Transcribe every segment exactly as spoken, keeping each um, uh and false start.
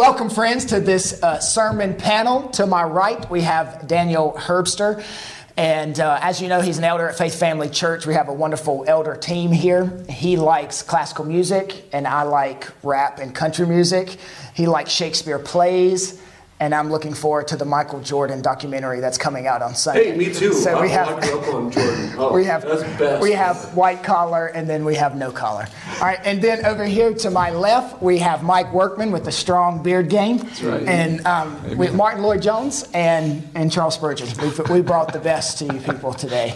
welcome, friends, to this uh, sermon panel. To my right, we have Daniel Herbster. And uh, as you know, he's an elder at Faith Family Church. We have a wonderful elder team here. He likes classical music, and I like rap and country music. He likes Shakespeare plays. And I'm looking forward to the Michael Jordan documentary that's coming out on Sunday. Hey, me too. So I we have Michael and Jordan. Oh, we have that's best. We have white collar, and then we have no collar. All right, and then over here to my left, we have Mike Workman with the strong beard game. That's right. And um, with Martin Lloyd-Jones and, and Charles Spurgeon. We've, we brought the best to you people today.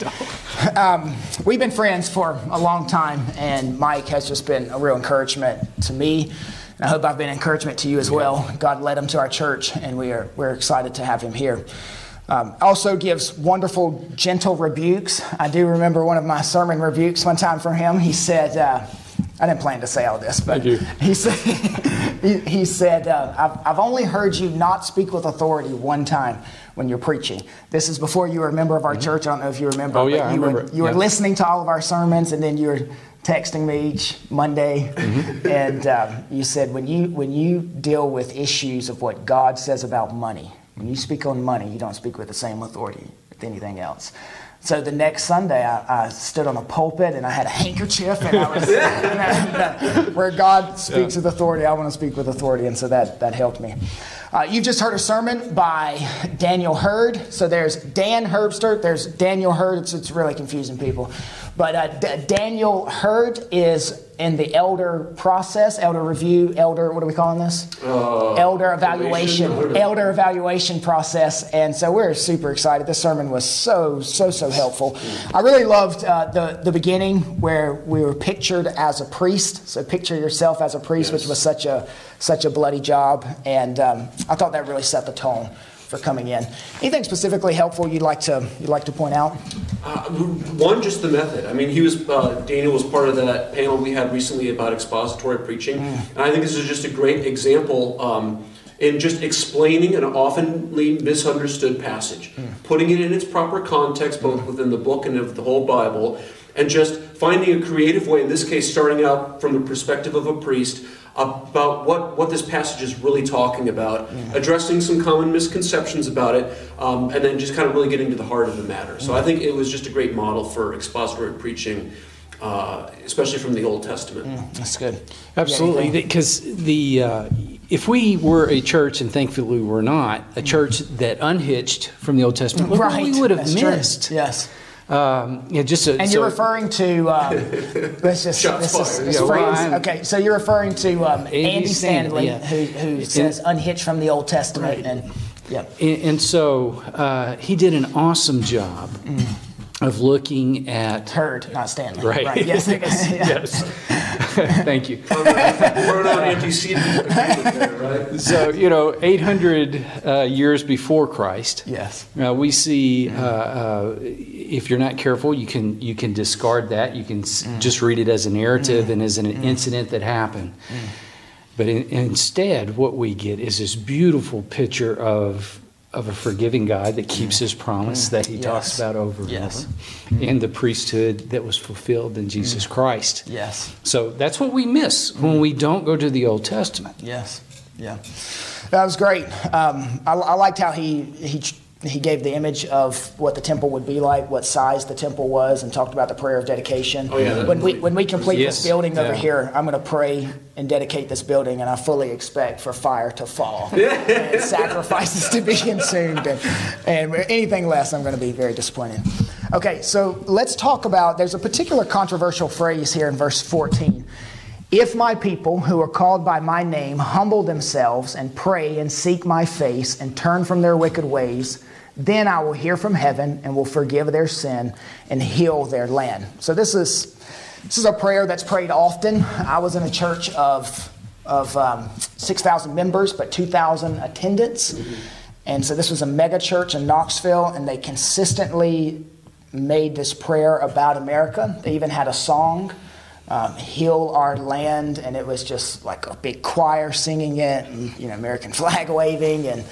Um, we've been friends for a long time, and Mike has just been a real encouragement to me. I hope I've been an encouragement to you as well. God led him to our church, and we are, we're excited to have him here. Um, also gives wonderful, gentle rebukes. I do remember one of my sermon rebukes one time from him. He said, uh, I didn't plan to say all this, but he said, he, he said uh, I've, I've only heard you not speak with authority one time when you're preaching. This is before you were a member of our mm-hmm. church. I don't know if you remember. Oh, yeah, but you I remember. Were, you yeah. were listening to all of our sermons, and then you were texting me each Monday, mm-hmm. and um, you said when you when you deal with issues of what God says about money, when you speak on money, you don't speak with the same authority with anything else. So the next Sunday, I, I stood on a pulpit and I had a handkerchief, and I was and, uh, where God speaks yeah. with authority. I want to speak with authority, and so that that helped me. Uh, you've just heard a sermon by Daniel Hurd. So there's Dan Herbster, there's Daniel Hurd. It's, it's really confusing people. But uh, D- Daniel Hurd is in the elder process, elder review, elder, what are we calling this? Uh, elder evaluation, evaluation, elder evaluation process. And so we're super excited. This sermon was so, so, so helpful. I really loved uh, the, the beginning where we were pictured as a priest. So picture yourself as a priest, yes. which was such a such a bloody job. And um, I thought that really set the tone for coming in. Anything specifically helpful you'd like to you'd like to point out? Uh, one, just the method. I mean, he was uh, Daniel was part of that panel we had recently about expository preaching, mm. and I think this is just a great example um, in just explaining an often misunderstood passage, mm. putting it in its proper context, both mm. within the book and of the whole Bible, and just finding a creative way. In this case, starting out from the perspective of a priest. About what, what this passage is really talking about, mm. addressing some common misconceptions about it, um, and then just kind of really getting to the heart of the matter. So mm. I think it was just a great model for expository preaching, uh, especially from the Old Testament. Mm. That's good. Absolutely, because the uh, if we were a church, and thankfully we're not, a church that unhitched from the Old Testament, right. well, we would have That's missed. True. Yes. Um, yeah, just so, and you're so, referring to um, let's just let's just yeah, well, okay. So you're referring to um, Andy, Andy Stanley, Stanley yeah. who who and, says unhitched from the Old Testament, right. and yeah, and, and so uh, he did an awesome job mm. of looking at Hurd, not Stanley, right? right. Yes, yes, yes. yes. Thank you. So you know, eight hundred uh, years before Christ, yes, uh, we see. Mm. Uh, uh, If you're not careful, you can you can discard that. You can mm. just read it as a narrative mm. and as an mm. incident that happened. Mm. But in, instead, what we get is this beautiful picture of of a forgiving God that keeps mm. His promise mm. that He yes. talks about over and yes. over, mm. and the priesthood that was fulfilled in Jesus mm. Christ. Yes. So that's what we miss mm. when we don't go to the Old Testament. Yes. Yeah. That was great. Um, I, I liked how he he. He gave the image of what the temple would be like, what size the temple was, and talked about the prayer of dedication. Oh, yeah, when we when we complete yes, this building yeah. over here, I'm going to pray and dedicate this building, and I fully expect for fire to fall and sacrifices to be consumed, and, and anything less, I'm going to be very disappointed. Okay, so let's talk about, there's a particular controversial phrase here in verse fourteen. If my people who are called by my name humble themselves and pray and seek my face and turn from their wicked ways, then I will hear from heaven and will forgive their sin and heal their land. So this is this is a prayer that's prayed often. I was in a church of of um, six thousand members, but two thousand attendants. Mm-hmm. And so this was a mega church in Knoxville, and they consistently made this prayer about America. They even had a song, um, Heal Our Land, and it was just like a big choir singing it, and you know, American flag waving, and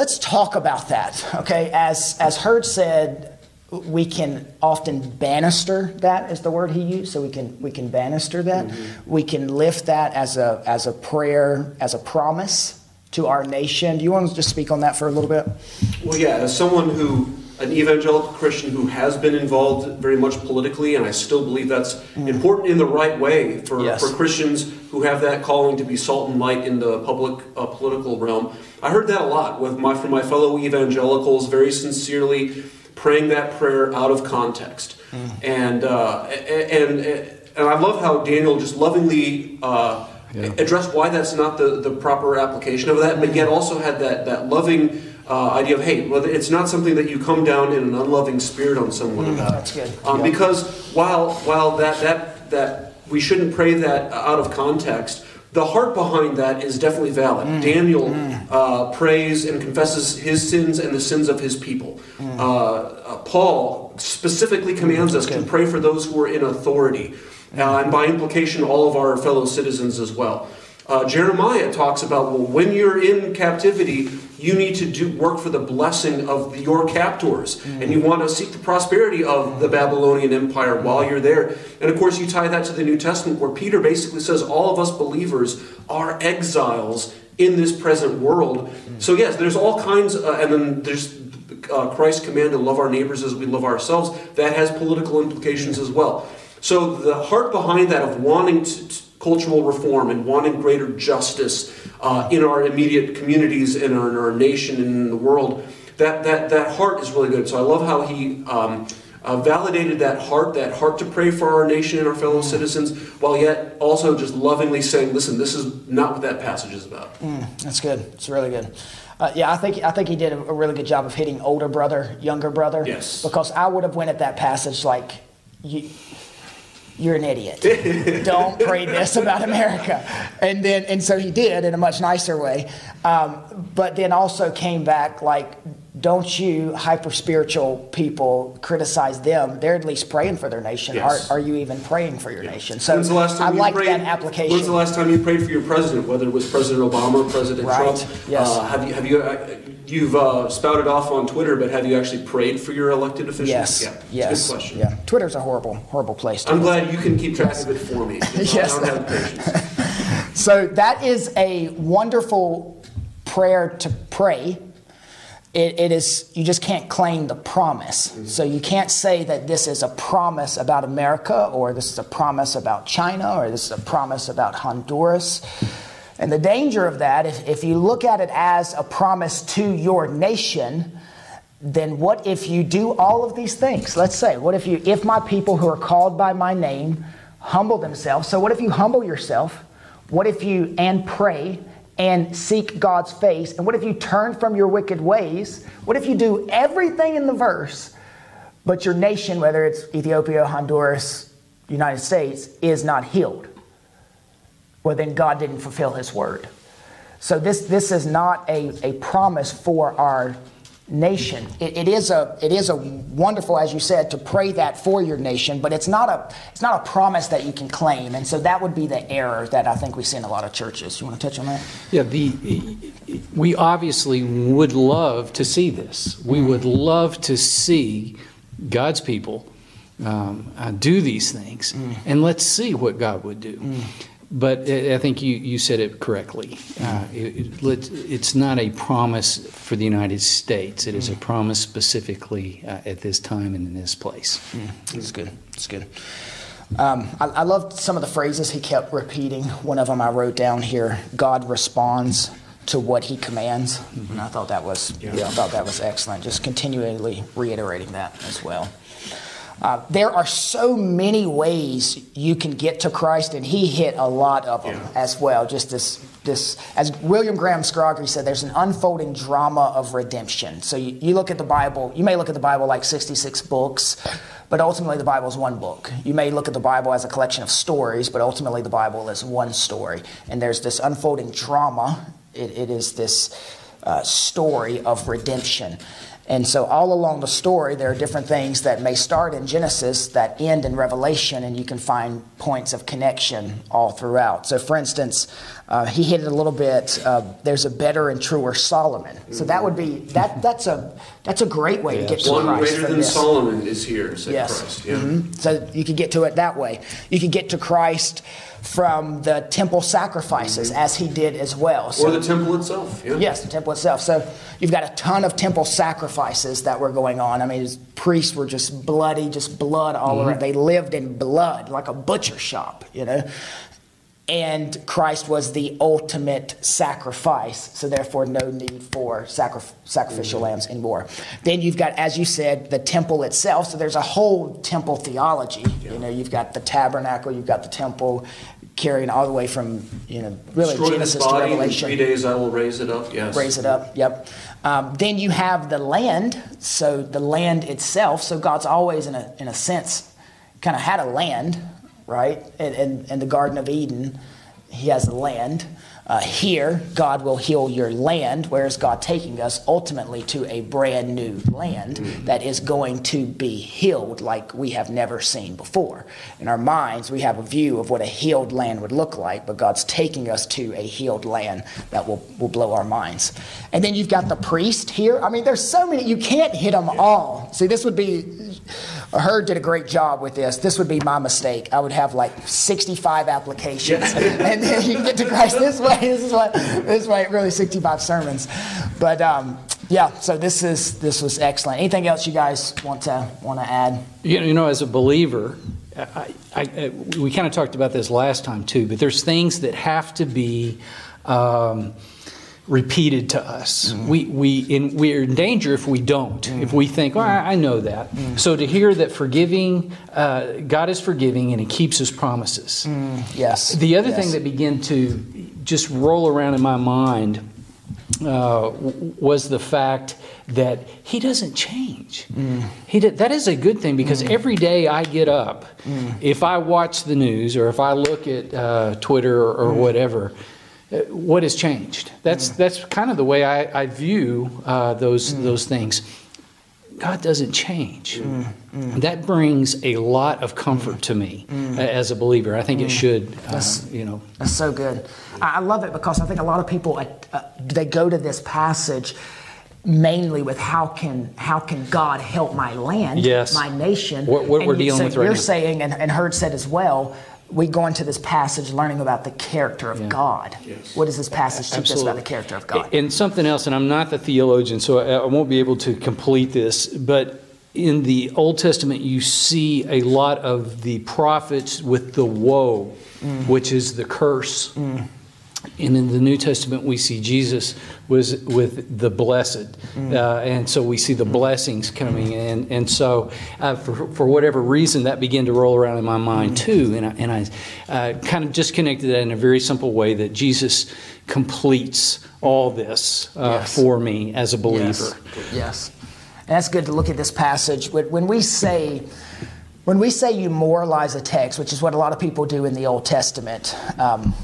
let's talk about that, okay? As as Hurd said, we can often banister that, is the word he used. So we can we can banister that. Mm-hmm. We can lift that as a as a prayer, as a promise to our nation. Do you want to just speak on that for a little bit? Well, yeah. As someone who, an evangelical Christian who has been involved very much politically, and I still believe that's mm. important in the right way for, yes. for Christians who have that calling to be salt and light in the public uh, political realm. I heard that a lot with my from my fellow evangelicals, very sincerely praying that prayer out of context. Mm. And, uh, and, and and I love how Daniel just lovingly uh, yeah. addressed why that's not the, the proper application of that, but yet also had that, that loving Uh, idea of hate. Well, it's not something that you come down in an unloving spirit on someone mm, about. That's good. Um, yeah. Because while while that that that we shouldn't pray that out of context, the heart behind that is definitely valid. Mm. Daniel mm. Uh, prays and confesses his sins and the sins of his people. Mm. Uh, uh, Paul specifically commands mm, us good. to pray for those who are in authority, mm. uh, and by implication, all of our fellow citizens as well. Uh, Jeremiah talks about, well, when you're in captivity, you need to do work for the blessing of your captors, mm. and you want to seek the prosperity of the Babylonian Empire mm. while you're there. And of course, you tie that to the New Testament, where Peter basically says all of us believers are exiles in this present world. Mm. So yes, there's all kinds, uh, and then there's uh, Christ's command to love our neighbors as we love ourselves. That has political implications mm. as well. So the heart behind that of wanting to, to cultural reform and wanting greater justice uh, in our immediate communities, in our, in our nation, and in the world, that that that heart is really good. So I love how he um, uh, validated that heart, that heart to pray for our nation and our fellow mm. citizens, while yet also just lovingly saying, listen, this is not what that passage is about. Mm, that's good. It's really good. Uh, yeah, I think I think he did a really good job of hitting older brother, younger brother. Yes. Because I would have went at that passage like, you... you're an idiot. Don't pray this about America. And then, and so he did in a much nicer way. Um, but then also came back like, don't you hyper-spiritual people criticize them? They're at least praying for their nation. Yes. Are, are you even praying for your yes. nation? So when's the last time I like that application. When's the last time you prayed for your president, whether it was President Obama or President right. Trump? Yes. Uh, have you, have you, uh, you've uh, spouted off on Twitter, but have you actually prayed for your elected officials? Yes. Yeah. Yes. Good question. Yeah. Twitter's a horrible, horrible place. To I'm glad you can keep track yes. of it for me. yes. I don't have patience. So that is a wonderful prayer to pray. It, it is, you just can't claim the promise. Mm-hmm. So you can't say that this is a promise about America, or this is a promise about China, or this is a promise about Honduras. And the danger of that, if, if you look at it as a promise to your nation, then what if you do all of these things? Let's say, what if you, if my people who are called by my name humble themselves? So what if you humble yourself? What if you, and pray, and seek God's face? And what if you turn from your wicked ways? What if you do everything in the verse, but your nation, whether it's Ethiopia, Honduras, United States, is not healed? Well, then God didn't fulfill his word. So this this is not a, a promise for our nation. It, it is a it is a wonderful, as you said, to pray that for your nation, but it's not a it's not a promise that you can claim. And so that would be the error that I think we see in a lot of churches. You want to touch on that? Yeah, the we obviously would love to see this. We would love to see God's people um, uh, do these things, mm. and let's see what God would do. Mm. But I think you, you said it correctly. Uh, it, it, it's not a promise for the United States. It is a promise specifically uh, at this time and in this place. Mm, that's good. That's good. Um, I, I loved some of the phrases he kept repeating. One of them I wrote down here: God responds to what he commands. Mm-hmm. And I thought that was yeah. Yeah, I thought that was excellent. Just continually reiterating that as well. Uh, there are so many ways you can get to Christ, and he hit a lot of them yeah. as well. Just this, this, as William Graham Scroggers said, there's an unfolding drama of redemption. So you, you look at the Bible, you may look at the Bible like sixty-six books, but ultimately the Bible is one book. You may look at the Bible as a collection of stories, but ultimately the Bible is one story. And there's this unfolding drama. It, it is this uh, story of redemption. And so all along the story, there are different things that may start in Genesis that end in Revelation, and you can find points of connection all throughout. So for instance, Uh, he hit it a little bit. Uh, there's a better and truer Solomon. So that would be that. That's a that's a great way yeah. to get to Christ. One greater than this. Solomon is here. Said yes. Christ. Yeah. Mm-hmm. So you could get to it that way. You could get to Christ from the temple sacrifices, mm-hmm. as he did as well. So, or the temple itself. Yeah. Yes, the temple itself. So you've got a ton of temple sacrifices that were going on. I mean, his priests were just bloody, just blood all mm-hmm. around. They lived in blood like a butcher shop. You know. And Christ was the ultimate sacrifice, so therefore no need for sacri- sacrificial mm-hmm. lambs anymore. Then you've got, as you said, the temple itself. So there's a whole temple theology. Yeah. You know, you've got the tabernacle, you've got the temple, carrying all the way from, you know, really Destroy Genesis this body, to Revelation. In three days I will raise it up. Yes. Raise it up. Yep. Um, then you have the land. So the land itself. So God's always, in a in a sense, kind of had a land. Right? And, and, and the Garden of Eden, he has the land. Uh, here, God will heal your land. Where is God taking us? Ultimately to a brand new land mm-hmm. that is going to be healed like we have never seen before. In our minds, we have a view of what a healed land would look like, but God's taking us to a healed land that will, will blow our minds. And then you've got the priest here. I mean, there's so many. You can't hit them yeah. all. See, this would be... Hurd did a great job with this. This would be my mistake. I would have like sixty-five applications. And then you get to Christ this way. This is like, this is like really sixty-five sermons. But um, yeah, so this is this was excellent. Anything else you guys want to want to add? You know, you know, as a believer, I, I, I, we kind of talked about this last time too, but there's things that have to be um, repeated to us. Mm-hmm. We we in we're in danger if we don't. Mm-hmm. If we think, oh, mm-hmm. I, I know that. Mm-hmm. So to hear that forgiving, uh, God is forgiving and He keeps His promises. Mm. Yes. The other yes. thing that began to just roll around in my mind uh, was the fact that He doesn't change. Mm. He did, that is a good thing, because mm. every day I get up, mm. if I watch the news or if I look at uh, Twitter or, or mm. whatever. What has changed? That's mm. that's kind of the way I, I view uh, those mm. those things. God doesn't change. Mm. Mm. That brings a lot of comfort to me mm. as a believer. I think mm. it should. Uh, you know, that's so good. I love it, because I think a lot of people uh, they go to this passage mainly with how can how can God help my land, yes. my nation? What, what we're you, dealing so with right now. You're saying, and, and Hurd said as well. We go into this passage learning about the character of yeah. God. Yes. What does this passage teach us about the character of God? And something else, and I'm not the theologian, so I won't be able to complete this, but in the Old Testament you see a lot of the prophets with the woe, mm. which is the curse. Mm. And in the New Testament we see Jesus was with the blessed. Mm. Uh, and so we see the blessings coming mm. in. And so uh, for, for whatever reason, that began to roll around in my mind too. And I, and I uh, kind of just connected that in a very simple way, that Jesus completes all this uh, yes. for me as a believer. Yes. yes. And that's good to look at this passage. When we say... When we say you moralize a text, which is what a lot of people do in the Old Testament... Um,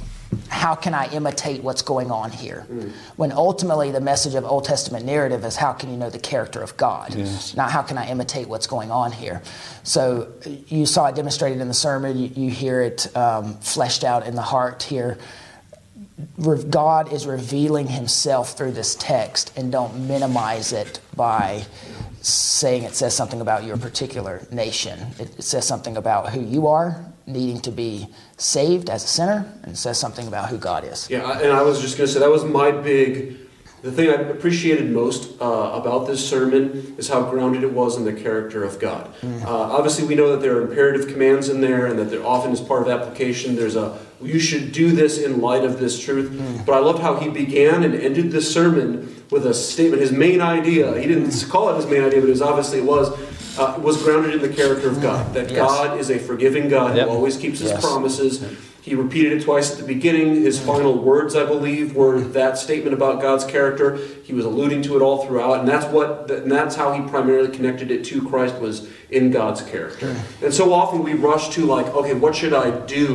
how can I imitate what's going on here? Mm. When ultimately the message of Old Testament narrative is how can you know the character of God, yes. not how can I imitate what's going on here. So you saw it demonstrated in the sermon. You, you hear it um, fleshed out in the heart here. God is revealing Himself through this text, and don't minimize it by saying it says something about your particular nation. It, it says something about who you are, needing to be saved as a sinner, and it says something about who God is. Yeah, and I was just going to say, that was my big, the thing I appreciated most uh, about this sermon is how grounded it was in the character of God. Mm. Uh, obviously, we know that there are imperative commands in there, and that there often is part of application. There's a, you should do this in light of this truth. Mm. But I loved how he began and ended this sermon with a statement. His main idea, he didn't call it his main idea, but it was obviously it was, Uh, was grounded in the character of God, that yes. God is a forgiving God yep. who always keeps His yes. promises. He repeated it twice at the beginning. His final words, I believe, were that statement about God's character. He was alluding to it all throughout, and that's what, and that's how he primarily connected it to Christ, was in God's character. And so often we rush to like, okay, what should I do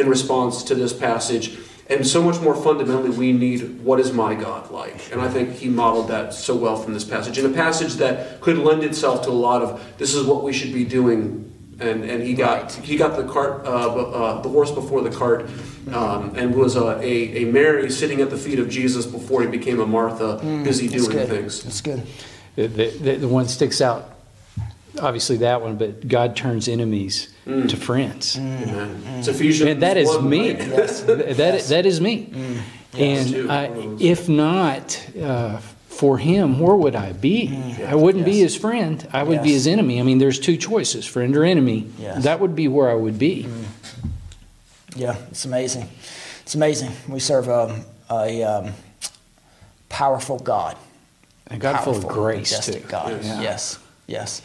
in response to this passage? And so much more fundamentally, we need, what is my God like? And I think he modeled that so well from this passage. In a passage that could lend itself to a lot of, this is what we should be doing and and he got right. he got the cart uh, uh, the horse before the cart, um, and was a, a a Mary sitting at the feet of Jesus before he became a Martha, mm, busy doing good. things. That's good. The, the, the one sticks out, obviously that one, but God turns enemies mm. to friends. Mm. Amen. Mm. It's Ephesians and that is me. Yes. that yes. that is me. Mm. Yes. And I, if not. Uh, For him, where would I be? Yes, I wouldn't yes. be his friend. I would yes. be his enemy. I mean, there's two choices, friend or enemy. Yes. That would be where I would be. Mm. Yeah, it's amazing. It's amazing. We serve a, a um, powerful God. A God powerful, full of grace, majestic too. God. Yes. Yeah. yes, yes.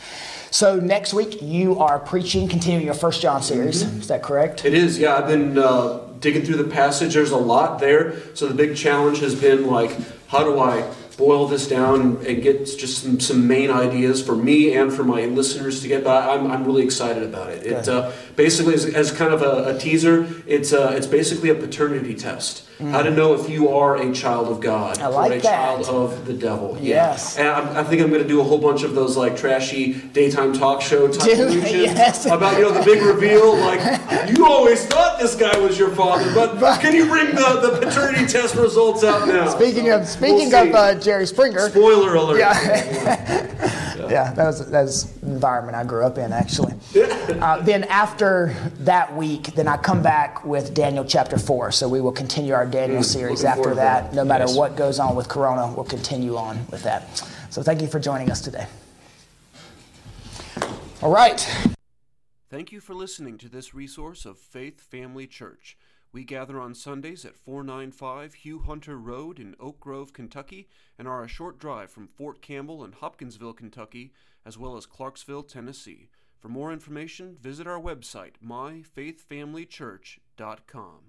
So next week, you are preaching, continuing your First John series. Mm-hmm. Is that correct? It is, yeah. I've been uh, digging through the passage. There's a lot there. So the big challenge has been, like, how do I boil this down and get just some, some main ideas for me and for my listeners to get. But I'm I'm really excited about it. It uh, basically, is, as kind of a, a teaser, it's uh, it's basically a paternity test. Mm. How to know if you are a child of God I like or a that. child of the devil. Yes. Yeah. And I, I think I'm going to do a whole bunch of those like trashy daytime talk show type illusions yes. about you know the big reveal. Like you always thought this guy was your father, but, but can you bring the, the paternity test results out now? Speaking so, of speaking we'll of. Uh, Jerry Springer. Spoiler alert. Yeah, yeah that was that was the environment I grew up in, actually. Uh, then after that week, then I come back with Daniel chapter four. So we will continue our Daniel mm, series after that. No matter yes. what goes on with Corona, we'll continue on with that. So thank you for joining us today. All right. Thank you for listening to this resource of Faith Family Church. We gather on Sundays at four ninety-five Hugh Hunter Road in Oak Grove, Kentucky, and are a short drive from Fort Campbell and Hopkinsville, Kentucky, as well as Clarksville, Tennessee. For more information, visit our website, my faith family church dot com.